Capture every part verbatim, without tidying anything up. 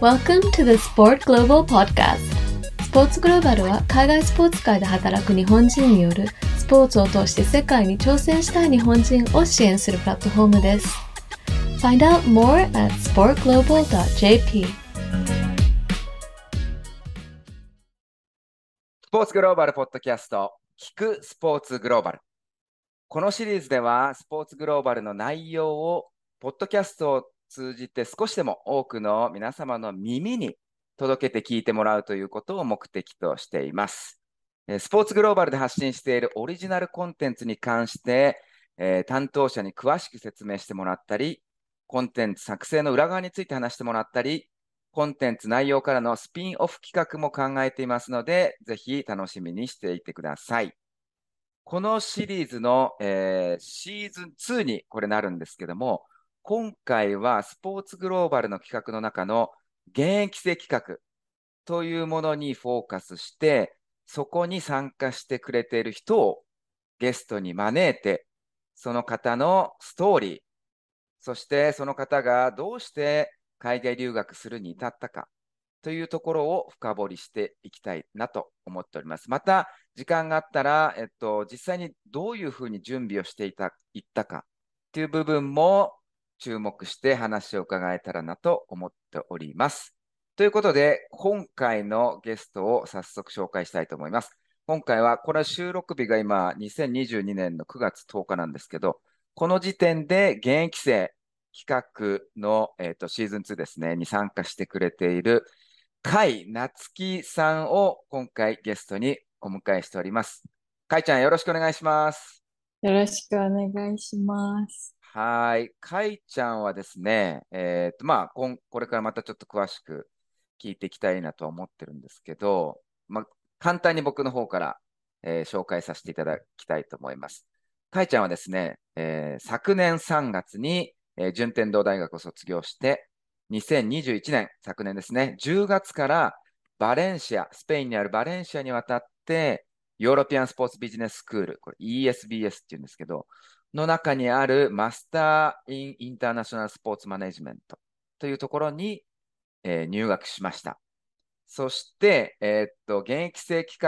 Welcome to the Sport Global podcast. スポーツグローバルは海外スポーツ界で働く日本人によるスポーツを通して世界に挑戦したい日本人を支援するプラットフォームです。Find out more at sport global dot j p。スポーツグローバルポッドキャスト、聞くスポーツグローバル。このシリーズではスポーツグローバルの内容をポッドキャストを通じて少しでも多くの皆様の耳に届けて聞いてもらうということを目的としています。スポーツグローバルで発信しているオリジナルコンテンツに関して、えー、担当者に詳しく説明してもらったり、コンテンツ作成の裏側について話してもらったり、コンテンツ内容からのスピンオフ企画も考えていますので、ぜひ楽しみにしていてください。このシリーズの、えー、シーズンツーにこれなるんですけども、今回はスポーツグローバルの企画の中の現役生企画というものにフォーカスして、そこに参加してくれている人をゲストに招いて、その方のストーリー、そしてその方がどうして海外留学するに至ったかというところを深掘りしていきたいなと思っております。また時間があったら、えっと、実際にどういうふうに準備をしていた、いったかという部分も注目して話を伺えたらなと思っております。ということで、今回のゲストを早速紹介したいと思います。今回は、これは収録日が今、にせんにじゅうにねんのくがつとおかなんですけど、この時点で現役生企画の、えーと、シーズンツーですね、に参加してくれている甲斐夏希さんを今回ゲストにお迎えしております。甲斐ちゃん、よろしくお願いします。よろしくお願いします。はい、甲斐ちゃんはですね、えーとまあ、こん、これからまたちょっと詳しく聞いていきたいなとは思ってるんですけど、まあ、簡単に僕の方から、えー、紹介させていただきたいと思います。甲斐ちゃんはですね、えー、昨年さんがつに、えー、順天堂大学を卒業して、にせんにじゅういちねん、昨年ですね、じゅうがつからバレンシア、スペインにあるバレンシアに渡って、ヨーロピアンスポーツビジネススクール、これ イーエスビーエス っていうんですけど、の中にあるマスター・イン・インターナショナル・スポーツ・マネジメントというところに、えー、入学しました。そして、えー、っと現役生企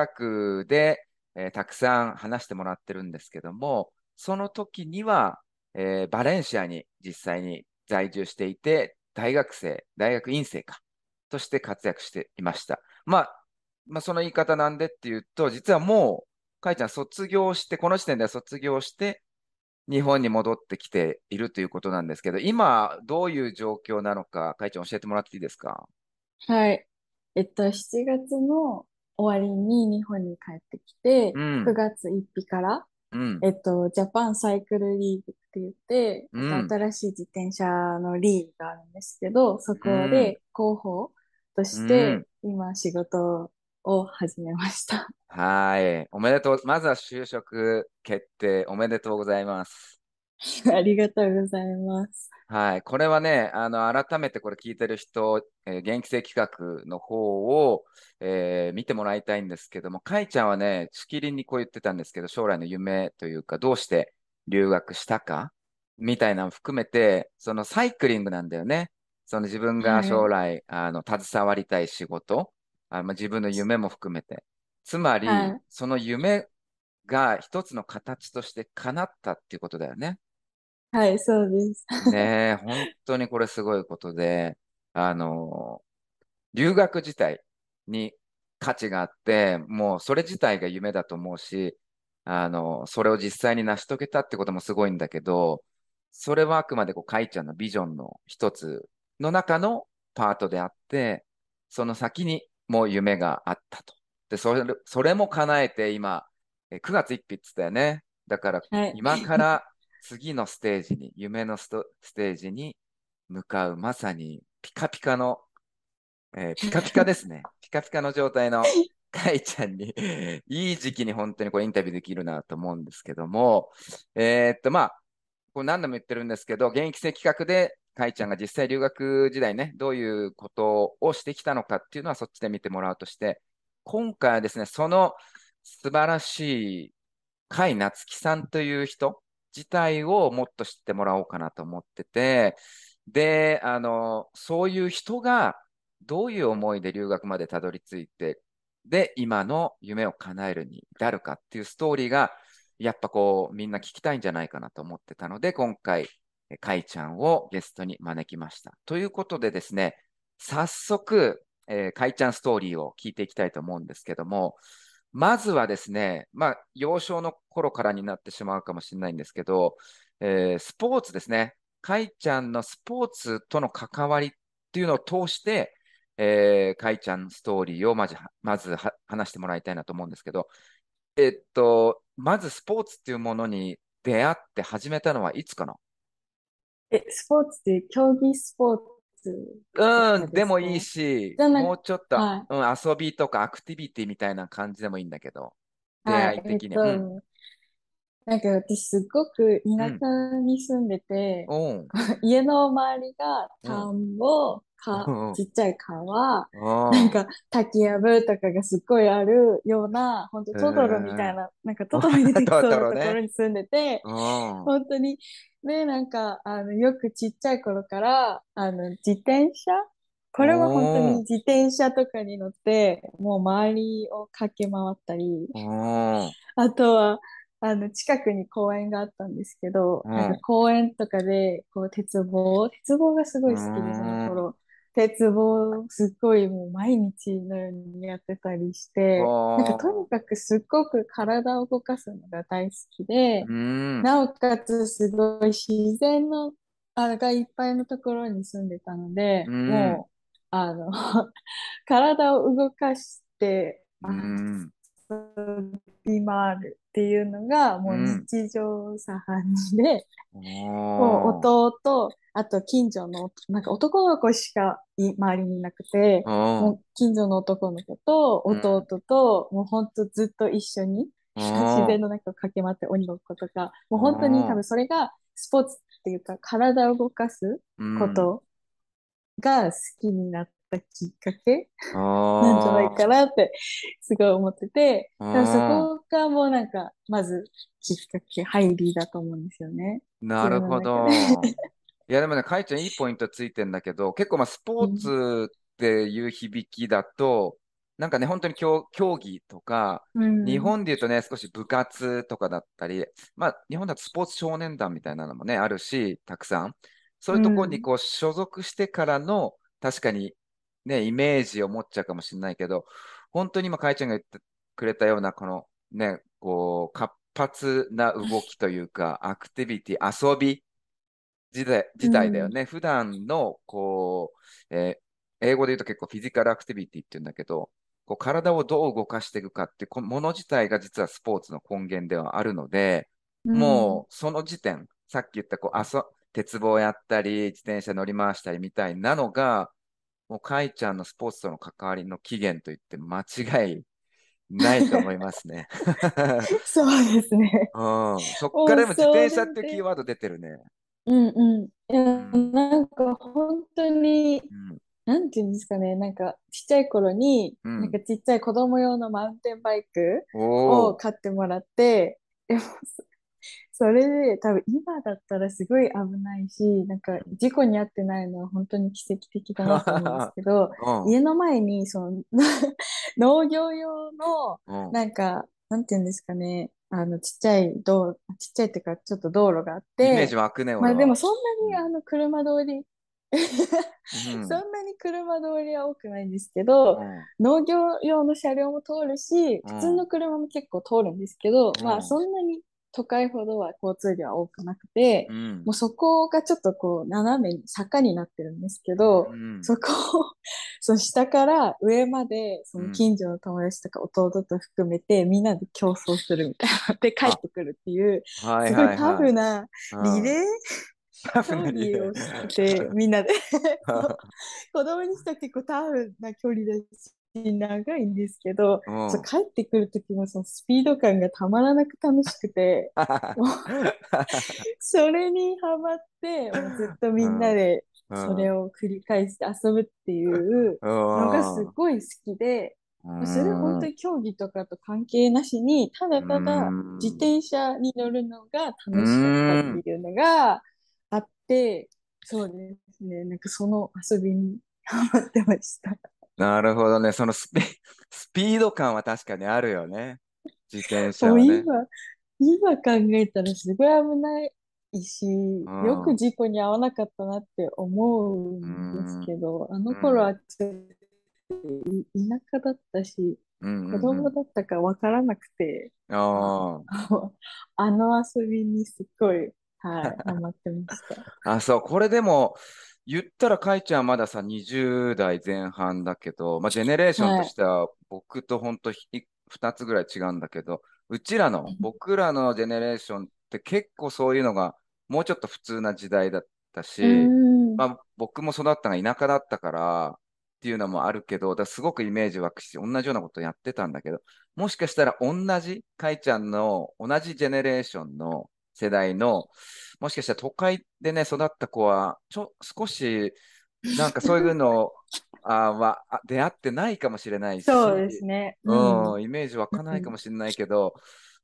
画で、えー、たくさん話してもらってるんですけども、その時には、えー、バレンシアに実際に在住していて、大学生、大学院生かとして活躍していました。まあ、まあ、その言い方なんでっていうと、実はもう甲斐ちゃん卒業して、この時点では卒業して、日本に戻ってきているということなんですけど、今どういう状況なのか、甲斐ちゃん教えてもらっていいですか？はい、えっとしちがつの終わりに日本に帰ってきて、うん、くがつついたちから、うん、えっとジャパンサイクルリーグって言って、うん、新しい自転車のリーグがあるんですけど、そこで広報として今仕事を始めました。はい、おめでとう。まずは就職決定おめでとうございます。ありがとうございます。はい、これはね、あの改めてこれ聞いてる人、えー、現役生企画の方を、えー、見てもらいたいんですけども、甲斐ちゃんはね、しきりにこう言ってたんですけど、将来の夢というかどうして留学したかみたいなのを含めて、そのサイクリングなんだよね。その自分が将来、はい、あの携わりたい仕事、あの自分の夢も含めて。つまり、はい、その夢が一つの形として叶ったっていうことだよね。はい、そうです。ねえ、本当にこれすごいことで、あの、留学自体に価値があって、もうそれ自体が夢だと思うし、あの、それを実際に成し遂げたってこともすごいんだけど、それはあくまでこう、甲斐ちゃんのビジョンの一つの中のパートであって、その先にもう夢があったと。でそれ、それも叶えて今、くがつついたちって言ったよね。だから、今から次のステージに、はい、夢のスト、ステージに向かう、まさにピカピカの、えー、ピカピカですね。ピカピカの状態の甲斐ちゃんに、いい時期に本当にこうインタビューできるなと思うんですけども、えー、っと、まあ、こう何度も言ってるんですけど、現役生企画で甲斐ちゃんが実際留学時代ね、どういうことをしてきたのかっていうのはそっちで見てもらうとして、今回はですね、その素晴らしい甲斐夏樹さんという人自体をもっと知ってもらおうかなと思ってて、で、あの、そういう人がどういう思いで留学までたどり着いて、で、今の夢を叶えるに至るかっていうストーリーが、やっぱこう、みんな聞きたいんじゃないかなと思ってたので、今回、かいちゃんをゲストに招きました。ということでですね、早速、えー、かいちゃんストーリーを聞いていきたいと思うんですけども、まずはですね、まあ、幼少の頃からになってしまうかもしれないんですけど、えー、スポーツですね。かいちゃんのスポーツとの関わりっていうのを通して、えー、かいちゃんストーリーをまず、まずは話してもらいたいなと思うんですけど、えっと、まずスポーツっていうものに出会って始めたのはいつかな？え、スポーツって競技スポーツとかですか？うん、でもいいし、もうちょっと、はい、うん、遊びとかアクティビティみたいな感じでもいいんだけど、出会い的には。はい、えっとうん、なんか私すっごく田舎に住んでて、うん、家の周りが田んぼ、うんかちっちゃい川、うん、なんか滝やぶとかがすっごいあるような、本当トトロみたいな、なんかトトロに出てきそうなところに住んでて、うん、本当にで、なんかあのよくちっちゃい頃からあの自転車、これは本当に自転車とかに乗ってもう周りを駆け回ったり、うん、あとはあの近くに公園があったんですけど、うん、なんか公園とかでこう鉄棒鉄棒がすごい好きで、その頃鉄棒すっごいもう毎日のようにやってたりして、なんかとにかくすっごく体を動かすのが大好きで、うん、なおかつすごい自然のあがいっぱいのところに住んでたので、うん、もうあの体を動かして、うん、遊び回るっていうのがもう日常茶飯で、うん、もう弟とあと近所のなんか男の子しか周りにいなくて、もう近所の男の子と弟と、うん、もうほんとずっと一緒に自然の中を駆け回って鬼ごっことか、もう本当に多分それがスポーツっていうか体を動かすことが好きになったきっかけ、うん、なんじゃないかなってすごい思ってて、でもそこがもうなんかまずきっかけ入りだと思うんですよね。なるほど。いやでもね、かいちゃんいいポイントついてんだけど、結構まあスポーツっていう響きだと、うん、なんかね、本当に競技とか、うん、日本でいうとね、少し部活とかだったり、まあ日本だとスポーツ少年団みたいなのもね、あるし、たくさん。そういうところにこう所属してからの、確かにね、イメージを持っちゃうかもしれないけど、本当に今かいちゃんが言ってくれたような、このね、こう活発な動きというか、アクティビティ、遊び、自体だよね、うん、普段のこう、えー、英語で言うと結構フィジカルアクティビティって言うんだけど、こう体をどう動かしていくかっていうもの自体が実はスポーツの根源ではあるので、うん、もうその時点、さっき言ったこうあそ鉄棒やったり自転車乗り回したりみたいなのがもうかいちゃんのスポーツとの関わりの起源といって間違いないと思いますね。そうですね、うん、そっからでも自転車っていうキーワード出てるね。うんうん、いやなんか本当に、うん、なんていうんですかね、なんかちっちゃい頃に、うん、なんかちっちゃい子供用のマウンテンバイクを買ってもらって、それで多分今だったらすごい危ないし、なんか事故に遭ってないのは本当に奇跡的だなと思うんですけど、うん、家の前にその農業用のなんか、うん、なんていうんですかね、あのちっちゃい道路、ちっちゃいっていうかちょっと道路があって、イメージ湧くね、まあでもそんなにあの車通り、うん、そんなに車通りは多くないんですけど、うん、農業用の車両も通るし、普通の車も結構通るんですけど、うん、まあそんなに都会ほどは交通量は多くなくて、うん、もうそこがちょっとこう斜めに坂になってるんですけど、うん、そこをその下から上までその近所の友達とか弟と含めてみんなで競争するみたいなで帰ってくるっていうすごいタフなリレータフなリレーをしててみんなで子供にしたら結構タフな距離だし長いんですけど、うん、帰ってくるときのそのスピード感がたまらなく楽しくてそれにハマってもうずっとみんなでそれを繰り返して遊ぶっていうのがすごい好きで、それ本当に競技とかと関係なしに、ただただ自転車に乗るのが楽しかったっていうのがあって、そうですね、なんかその遊びにハマってました。なるほどね、そのスピ、スピード感は確かにあるよね、自転車はね。今、今考えたらすごい危ないし、うん、よく事故に遭わなかったなって思うんですけど、あの頃はちょっと田舎だったし、うんうんうん、子供だったか分からなくて、あ, あの遊びにすっごい、はい、ハマってました。あ、そう、これでも言ったらかいちゃんまださにじゅう代前半だけど、まあ、ジェネレーションとしては僕とほんとふたつぐらい違うんだけど、うちらの僕らのジェネレーションって結構そういうのがもうちょっと普通な時代だったし、まあ、僕も育ったのが田舎だったからっていうのもあるけど、だすごくイメージ湧くし、同じようなことやってたんだけど、もしかしたら同じ、かいちゃんの同じジェネレーションの世代の、もしかしたら都会でね、育った子は、ちょ、少し、なんかそういうのあは出会ってないかもしれないし、そうですね。うんうん、イメージ湧かないかもしれないけど、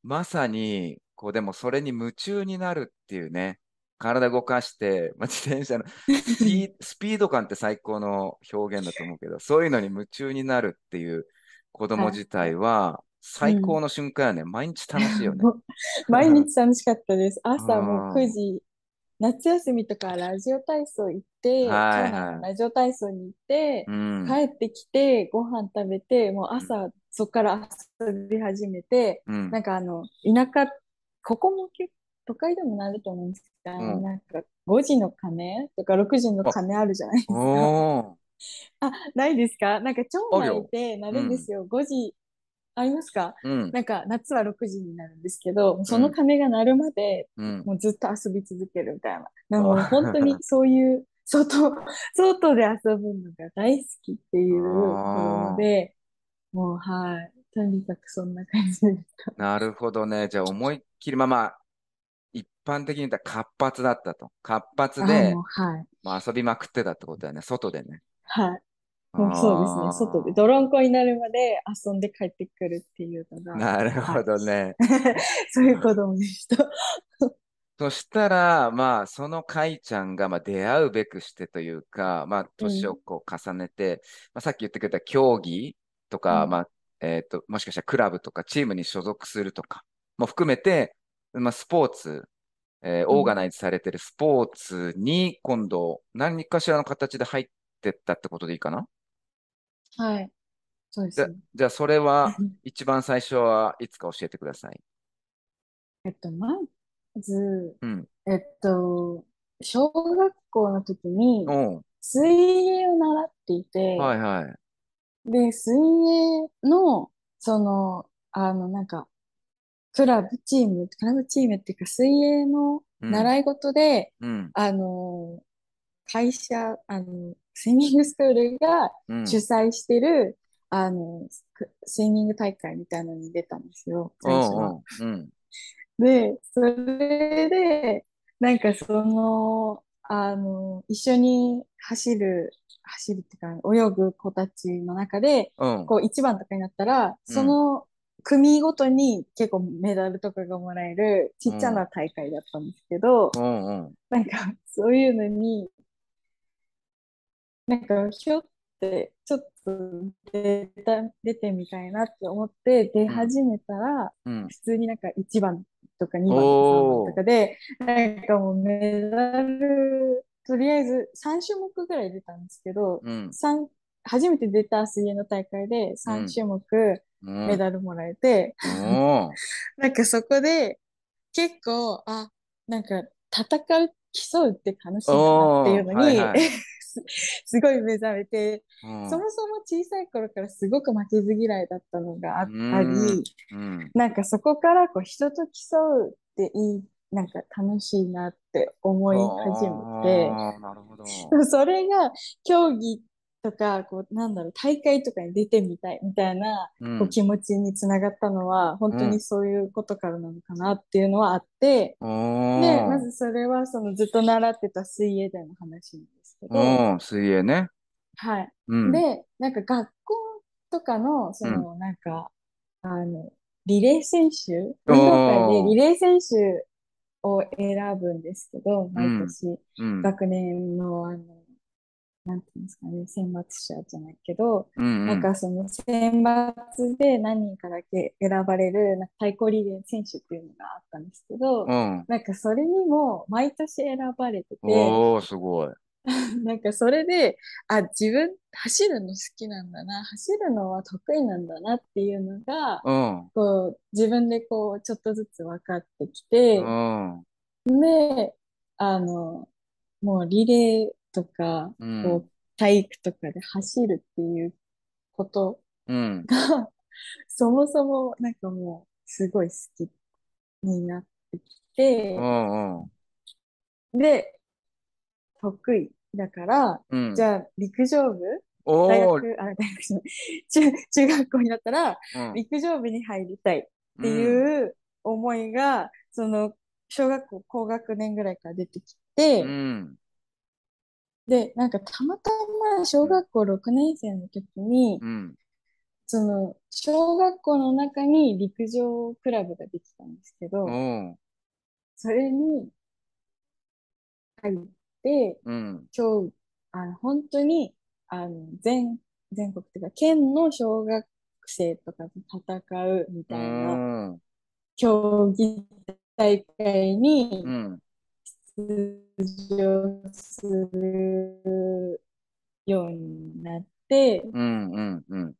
まさに、こう、でもそれに夢中になるっていうね。体動かして、まあ、自転車のスピー、スピード感って最高の表現だと思うけど、そういうのに夢中になるっていう子供自体は最高の瞬間やね、うん、毎日楽しいよね。毎日楽しかったです。朝もうくじ、夏休みとかラジオ体操行って、はいはい、ラジオ体操に行って、うん、帰ってきてご飯食べて、もう朝そこから遊び始めて、うん、なんかあの田舎、ここも結構都会でもなると思うんですけど、うん、なんかごじの鐘とかろくじの鐘あるじゃないですか。おあ、ないですか？なんか町内でなるんですよ。うん、ごじありますか？うん、なんか夏はろくじになるんですけど、その鐘が鳴るまで、うん、もうずっと遊び続けるみたいな。なので本当にそういう外外で遊ぶのが大好きっていうので、もうはい、とにかくそんな感じでした。なるほどね。じゃあ思いっきりまま。一般的に言ったら活発だったと。活発で、はい、まあ、遊びまくってたってことだよね、外でね。はい。もうそうですね、外で。泥んこになるまで遊んで帰ってくるっていうのが。なるほどね。はい、そういう子供でした。そしたら、まあ、そのかいちゃんが、まあ、出会うべくしてというか、まあ、年をこう重ねて、うん、まあ、さっき言ってくれた競技とか、うん、まあ、えっと、もしかしたらクラブとかチームに所属するとかも含めて、まあ、スポーツ、えー、オーガナイズされてるスポーツに今度何かしらの形で入ってったってことでいいかな？はい。そうですね。じゃあそれは一番最初はいつか教えてください。えっと、まず、うん、えっと、小学校の時に水泳を習っていて、はいはい。で、水泳の、その、あの、なんか、クラブチーム、クラブチームっていうか、水泳の習い事で、うん、あの、会社、あの、スイミングスクールが主催してる、うん、あの、スイミング大会みたいなのに出たんですよ、最初は。うん、で、それで、なんかその、あの、一緒に走る、走るっていうか、泳ぐ子たちの中で、うん、こう、一番とかになったら、その、うん組ごとに結構メダルとかがもらえるちっちゃな大会だったんですけど、うんうんうん、なんかそういうのになんかひょってちょっと 出, た出てみたいなって思って出始めたら、うん、普通になんかいちばんとかにばんとかさんばんとかでなんかもうメダルとりあえずさん種目ぐらい出たんですけど、うん、さん初めて出た水泳の大会でさん種目、うんうん、メダルもらえて、なんかそこで結構、あ、なんか戦う、競うって楽しいなっていうのに、はいはい、すごい目覚めて、そもそも小さい頃からすごく負けず嫌いだったのがあったり、うん、なんかそこからこう人と競うっていい、なんか楽しいなって思い始めて、なるほど。それが競技とかこうなんだろう大会とかに出てみたいみたいな、うん、こう気持ちにつながったのは本当にそういうことからなのかなっていうのはあって、うん、でまずそれはそのずっと習ってた水泳での話なんですけど、水泳ね、はい、うん、でなんか学校とかの、その、なんか、うん、あの、リレー選手運動会でリレー選手を選ぶんですけど、毎年、うん、学年の、あの、なんていうんですかね、選抜者じゃないけど、うんうん、なんかその選抜で何人かだけ選ばれる、なんか対抗リレー選手っていうのがあったんですけど、うん、なんかそれにも毎年選ばれてて、おー、すごい。なんかそれで、あ、自分走るの好きなんだな、走るのは得意なんだなっていうのが、うん、こう自分でこうちょっとずつ分かってきて、うん、で、あの、もうリレーとか、うん、こう体育とかで走るっていうことが、うん、そもそもなんかもうすごい好きになってきて、うんうん、で、得意だから、うん、じゃあ陸上部大学、あ、大学じゃない、中、中学校になったら、うん、陸上部に入りたいっていう思いが、うん、その小学校高学年ぐらいから出てきて、うん、でなんかたまたま小学校ろくねん生の時に、うん、その小学校の中に陸上クラブができたんですけど、うん、それに入ってで、うん、今日あの本当にあの 全, 全国というか県の小学生とかと戦うみたいな競技大会に出場するようになって、うんうんうんうん、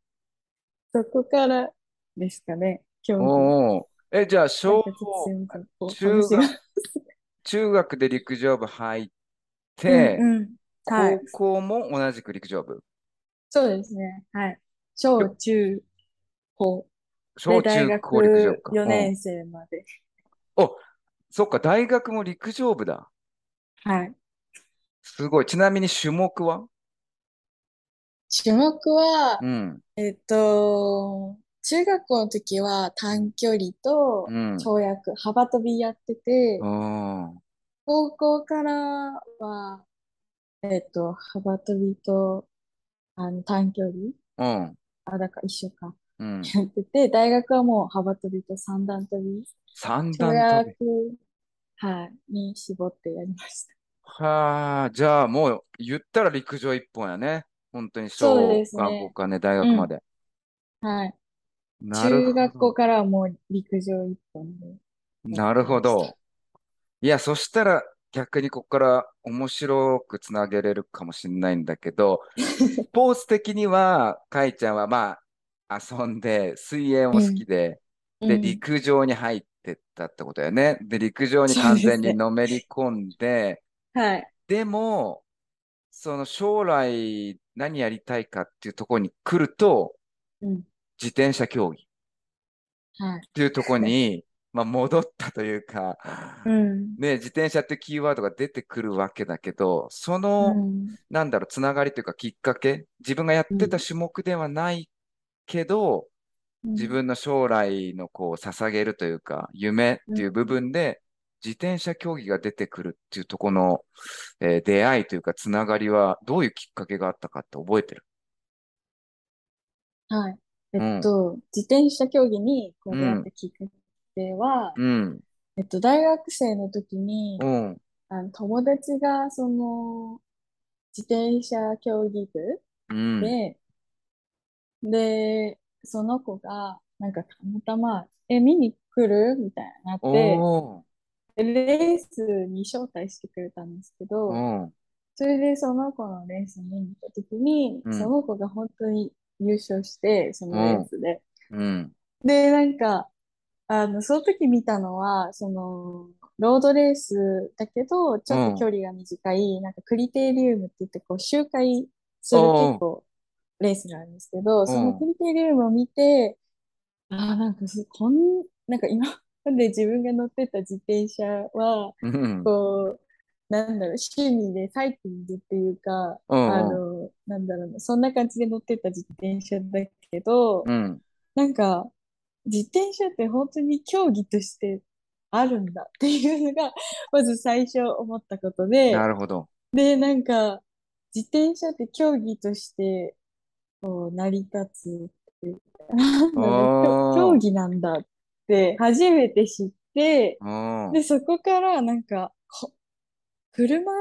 そこからですかね、今日の。え、じゃあ小中学、中学で陸上部入ってで、うんうん、はい、高校も同じく陸上部。そうですね。はい。小中高。小中高陸上部。よねん生まで。お、そっか、大学も陸上部だ。はい。すごい。ちなみに種目は？種目は、うん、えっと、中学校の時は短距離と跳躍、うん、幅跳びやってて、あ、高校からは、えっと、幅跳びと、あの、短距離。うん。あ、だから一緒か。うん。やってて、大学はもう幅跳びと三段跳び。三段跳び。はい、に絞ってやりました。はあ、じゃあもう、言ったら陸上一本やね。本当に小学校からね、大学まで。うん、はい。なるほど。中学校からはもう陸上一本で。なるほど。いや、そしたら逆にここから面白くつなげれるかもしれないんだけど、スポーツ的には、かいちゃんはまあ、遊んで、水泳も好きで、うん、で、陸上に入ってったってことだよね。で、陸上に完全にのめり込んで、はい。でも、その将来何やりたいかっていうところに来ると、うん、自転車競技っていうところに、はいまあ、戻ったというか、うんね、自転車ってキーワードが出てくるわけだけど、その、うん、なんだろう、つながりというかきっかけ、自分がやってた種目ではないけど、うん、自分の将来のこう捧げるというか、夢っていう部分で、うん、自転車競技が出てくるっていうところの、えー、出会いというか、つながりはどういうきっかけがあったかって覚えてる？はい。えっと、うん、自転車競技にこう出会ったきっかけ、うんでは、うん、えっと、大学生の時に、うん、あの友達が、その、自転車競技部、うん、で、で、その子が、なんかたまたま、え、見に来る？みたいになって、レースに招待してくれたんですけど、それでその子のレース見に行った時に、うん、その子が本当に優勝して、そのレースで。うん、で、なんか、あの、その時見たのは、その、ロードレースだけど、ちょっと距離が短い、うん、なんかクリテリウムって言って、こう、周回する結構、レースがあるんですけど、そのクリテリウムを見て、ああ、なんか、こん、なんか今まで自分が乗ってた自転車は、うん、こう、なんだろう、趣味でサイクリングっていうか、うん、あの、なんだろう、そんな感じで乗ってた自転車だけど、うん、なんか、自転車って本当に競技としてあるんだっていうのがまず最初思ったことで、なるほど。で、なんか自転車って競技としてこう成り立つっいう競技なんだって初めて知って、でそこからなんか車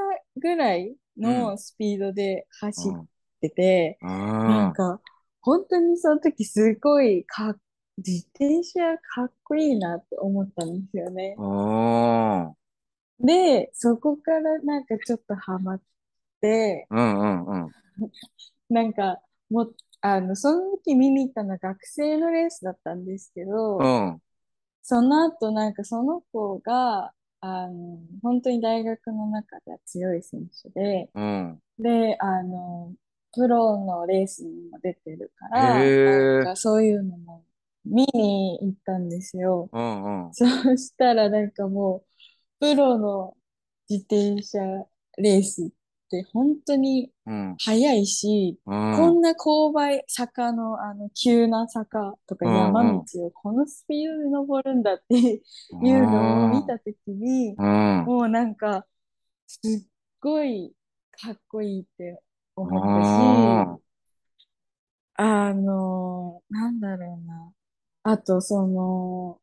ぐらいのスピードで走ってて、うん、なんか本当にその時すごいか自転車かっこいいなって思ったんですよね。でそこからなんかちょっとハマって、うんうんうん、なんかもあのその時見に行ったのは学生のレースだったんですけど、うん、その後なんかその子があの本当に大学の中では強い選手で、うん、であのプロのレースにも出てるから、なんかそういうのも見に行ったんですよ。うんうん、そうしたらなんかもうプロの自転車レースって本当に速いし、うん、こんな勾配坂のあの急な坂とか山道をこのスピードで登るんだっていうのを見たときに、うんうん、もうなんかすっごいかっこいいって思ったし、あのー、なんだろうな。あと、その、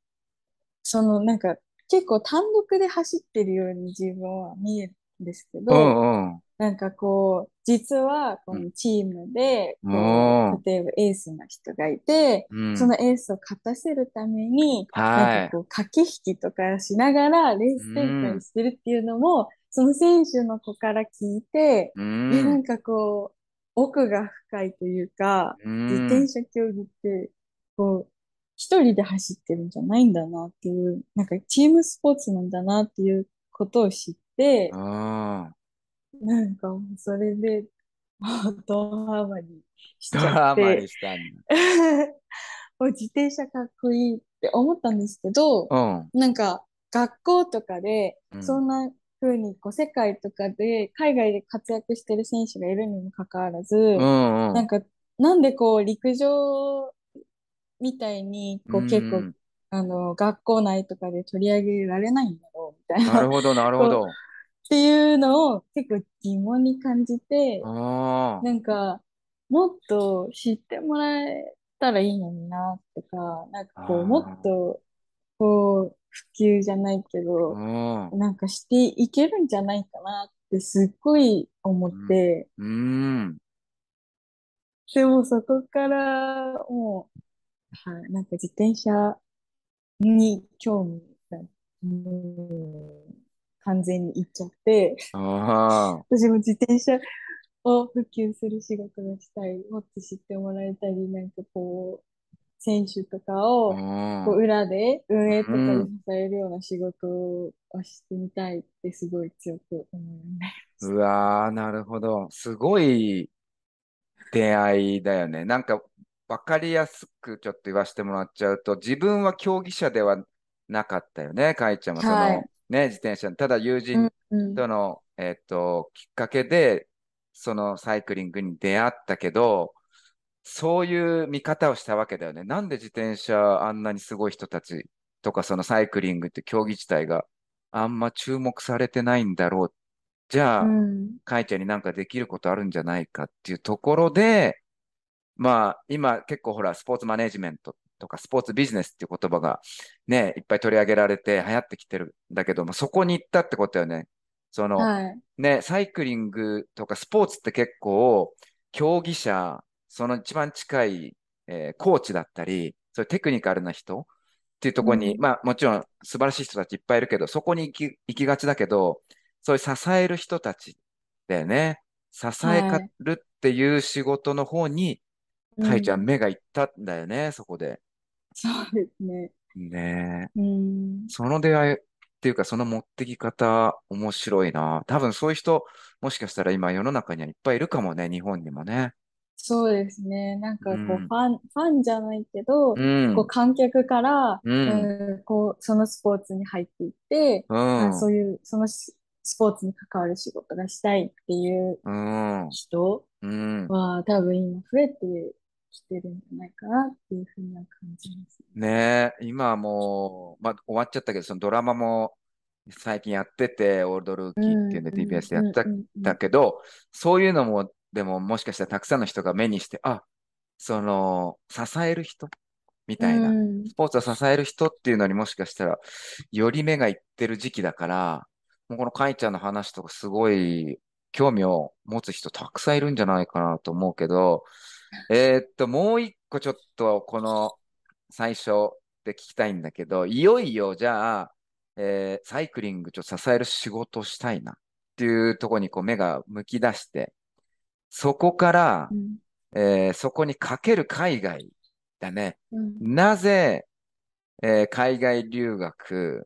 その、なんか、結構単独で走ってるように自分は見えるんですけど、うんうん、なんかこう、実は、このチームで、うん、例えばエースの人がいて、うん、そのエースを勝たせるために、うん、なんかこう、駆け引きとかしながら、レース展開してるっていうのも、うん、その選手の子から聞いて、うん、でなんかこう、奥が深いというか、自転車競技ってこう一人で走ってるんじゃないんだなっていう、なんかチームスポーツなんだなっていうことを知って、あなんかそれでドハマりしちゃって自転車かっこいいって思ったんですけど、うん、なんか学校とかでそんな、うん、ふうにこう世界とかで海外で活躍してる選手がいるにもかかわらず、うんうん、なんかなんでこう陸上みたいにこう結構、うんうん、あの学校内とかで取り上げられないんだろうみたいな。なるほどなるほど。っていうのを結構疑問に感じて、あなんかもっと知ってもらえたらいいのになとか、なんかこうもっとこう普及じゃないけど、うん、なんかしていけるんじゃないかなってすっごい思って、うんうん、でもそこからもう、はい、なんか自転車に興味が、うん、完全にいっちゃって、あ私も自転車を普及する仕事がしたい、もっと知ってもらえたり、なんかこう選手とかをこう裏で運営とかで支えるような仕事をしてみたいってすごい強く思います。うわー、なるほど。すごい出会いだよね。なんか分かりやすくちょっと言わせてもらっちゃうと、自分は競技者ではなかったよね、かいちゃんもその、はい、ね、自転車のただ友人との、うんうん、えーと、きっかけでそのサイクリングに出会ったけど、そういう見方をしたわけだよね。なんで自転車あんなにすごい人たちとか、そのサイクリングって競技自体があんま注目されてないんだろう。じゃあ、うん、かいちゃんになんかできることあるんじゃないかっていうところで、まあ今結構ほらスポーツマネジメントとかスポーツビジネスっていう言葉がね、いっぱい取り上げられて流行ってきてるんだけども、そこに行ったってことよね。その、はい、ね、サイクリングとかスポーツって結構競技者、その一番近い、えー、コーチだったり、そういうテクニカルな人っていうところに、うん、まあもちろん素晴らしい人たちいっぱいいるけど、そこに行き、行きがちだけど、そういう支える人たちだよね。支えるっていう仕事の方に、はい、かいちゃん目がいったんだよね、うん、そこで。そうですね。ねえ、うん。その出会いっていうか、その持ってき方、面白いな。多分そういう人、もしかしたら今世の中にはいっぱいいるかもね、日本にもね。そうですね。なんかこう、うん、ファン、ファンじゃないけど、うん、こう観客から、うんうん、こうそのスポーツに入っていって、うん、そういうそのスポーツに関わる仕事がしたいっていう人は多分今増えてきてるんじゃないかなっていうふうには感じますね。ね、今はもう、まあ、終わっちゃったけど、そのドラマも最近やってて、オールドルーキーっていうので ティービーエス でやった、うんうんうんうん、だけど、そういうのもでももしかしたらたくさんの人が目にして、あ、その支える人みたいな、うん、スポーツを支える人っていうのにもしかしたらより目がいってる時期だから、もうこのカイちゃんの話とかすごい興味を持つ人たくさんいるんじゃないかなと思うけど、えー、っともう一個ちょっとこの最初で聞きたいんだけど、いよいよじゃあ、えー、サイクリングちょっと支える仕事をしたいなっていうところにこう目が向き出して、そこから、うん、えー、そこにかける海外だね、うん、なぜ、えー、海外留学、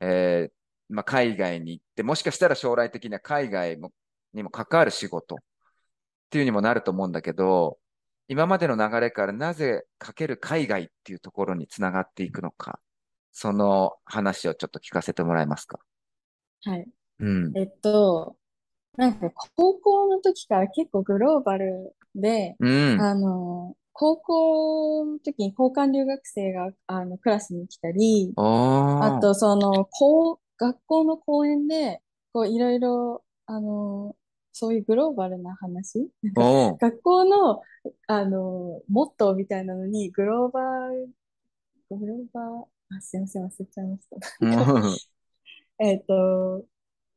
えーまあ、海外に行って、もしかしたら将来的には海外もにも関わる仕事っていうにもなると思うんだけど、今までの流れからなぜかける海外っていうところにつながっていくのか、その話をちょっと聞かせてもらえますか。はい、うん、えっとなんか高校の時から結構グローバルで、うん、あの高校の時に交換留学生があのクラスに来たり、あとそのこう学校の講演でこういろいろあのそういうグローバルな話学校の、 あのモットーみたいなのにグローバルグローバーあすいません忘れちゃいましたえっと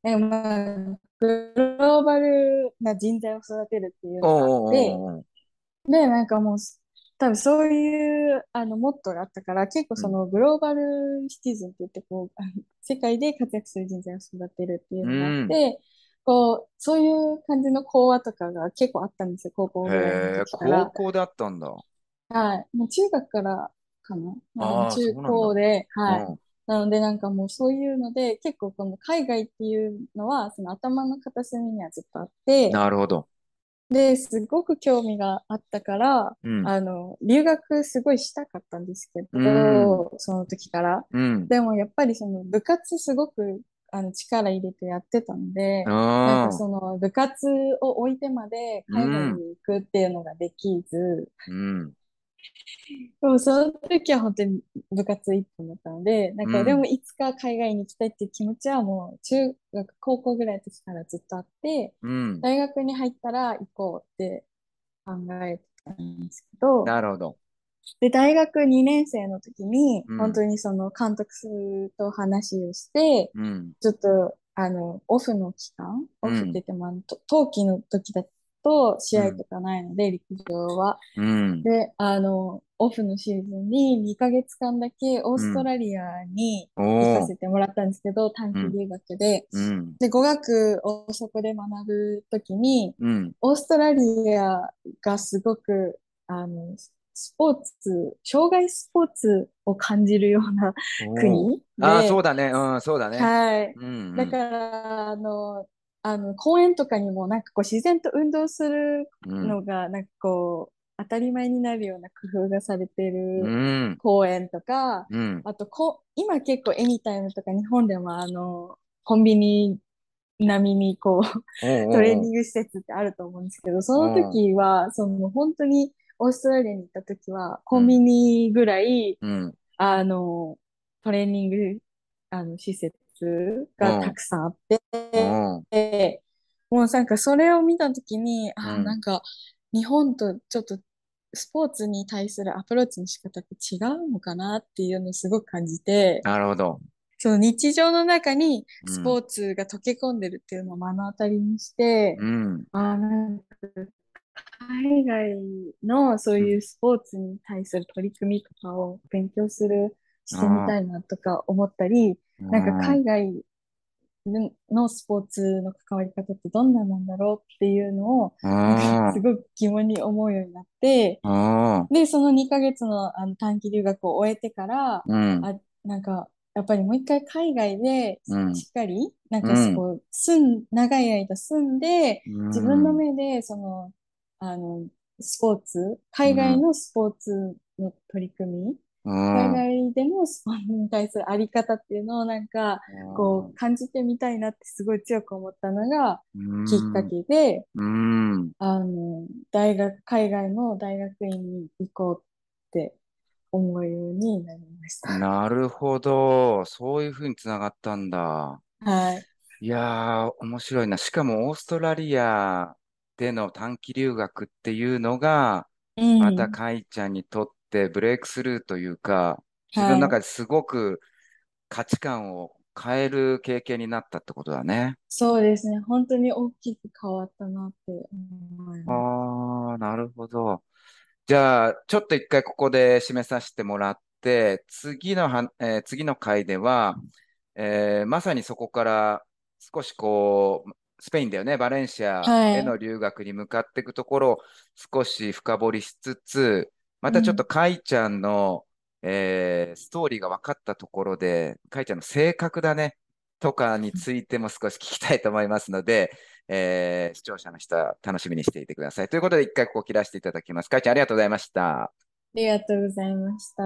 え、まあ、グローバルな人材を育てるっていうのがあって、おうおうおうでなんかもう多分そういうあのモットーがあったから、結構そのグローバルシティズンって言ってこう、うん、世界で活躍する人材を育てるっていうのがあって、うん、こうそういう感じの講話とかが結構あったんですよ、高校ぐらいの時から。へー、高校であったんだ。はい、もう中学からかな、まあ、中高で、はい、うん、なのでなんかもうそういうので結構この海外っていうのはその頭の片隅にはずっとあって、なるほど。ですごく興味があったから、うん、あの留学すごいしたかったんですけど、うん、その時から、うん、でもやっぱりその部活すごくあの力入れてやってたので、なんかその部活を置いてまで海外に行くっていうのができず、うん、でもその時は本当に部活一本だったので、なんかでもいつか海外に行きたいっていう気持ちはもう中学高校ぐらいの時からずっとあって、うん、大学に入ったら行こうって考えてたんですけど。なるほど。で大学にねん生の時に、うん、本当にその監督と話をして、うん、ちょっとあのオフの期間、うん、オフって言ってもあの冬季の時だと試合とかないので、うん、陸上は、うん、であのオフのシーズンににかげつかんだけオーストラリアに行かせてもらったんですけど、うん、短期留学で、うん、で語学をそこで学ぶ時に、うん、オーストラリアがすごくあのスポーツ、障害スポーツを感じるような国で、あ、そうだね、うん、そうだね、はい、うんうん、だからあのあの公園とかにもなんかこう自然と運動するのがなんかこう、うん、当たり前になるような工夫がされてる公園とか、うん、あとこ今結構エニタイムとか日本でもあのコンビニ並みにこう、うんうん、トレーニング施設ってあると思うんですけど、その時は、うん、その本当にオーストラリアに行った時はコンビニぐらい、うん、あのトレーニングあの施設がたくさんあって、うん、でもうなんかそれを見た時に、うん、あなんか日本とちょっとスポーツに対するアプローチの仕方って違うのかなっていうのをすごく感じて。なるほど。その日常の中にスポーツが溶け込んでるっていうのを目の当たりにして、うん、あなんか海外のそういうスポーツに対する取り組みとかを勉強するしてみたいなとか思ったり、うん、なんか海外のスポーツの関わり方ってどんななんだろうっていうのを、うん、すごく疑問に思うようになって、うん、でそのにかげつ の, あの短期留学を終えてから、うん、あなんかやっぱりもう一回海外でしっかり、うん、なんかそこ住ん長い間住んで、うん、自分の目でそのあのスポーツ、海外のスポーツの取り組み、うん、海外でのスポーツに対するあり方っていうのをなんかこう感じてみたいなってすごい強く思ったのがきっかけで、うんうん、あの大学海外の大学院に行こうって思うようになりました。なるほど、そういうふうにつながったんだ。はい。いやー面白いな。しかもオーストラリアでの短期留学っていうのが、うん、またカイちゃんにとってブレイクスルーというか、自分の中ですごく価値観を変える経験になったってことだね。そうですね、本当に大きく変わったなって思います。ああ、なるほど。じゃあちょっと一回ここで締めさせてもらって、次のは、えー次の回では、えーまさにそこから少しこうスペインだよね、バレンシアへの留学に向かっていくところを少し深掘りしつつ、またちょっとカイちゃんの、うんえー、ストーリーが分かったところで、カイちゃんの性格だねとかについても少し聞きたいと思いますので、えー、視聴者の人は楽しみにしていてくださいということで、一回ここ切らせていただきます。カイちゃん、ありがとうございました。ありがとうございました。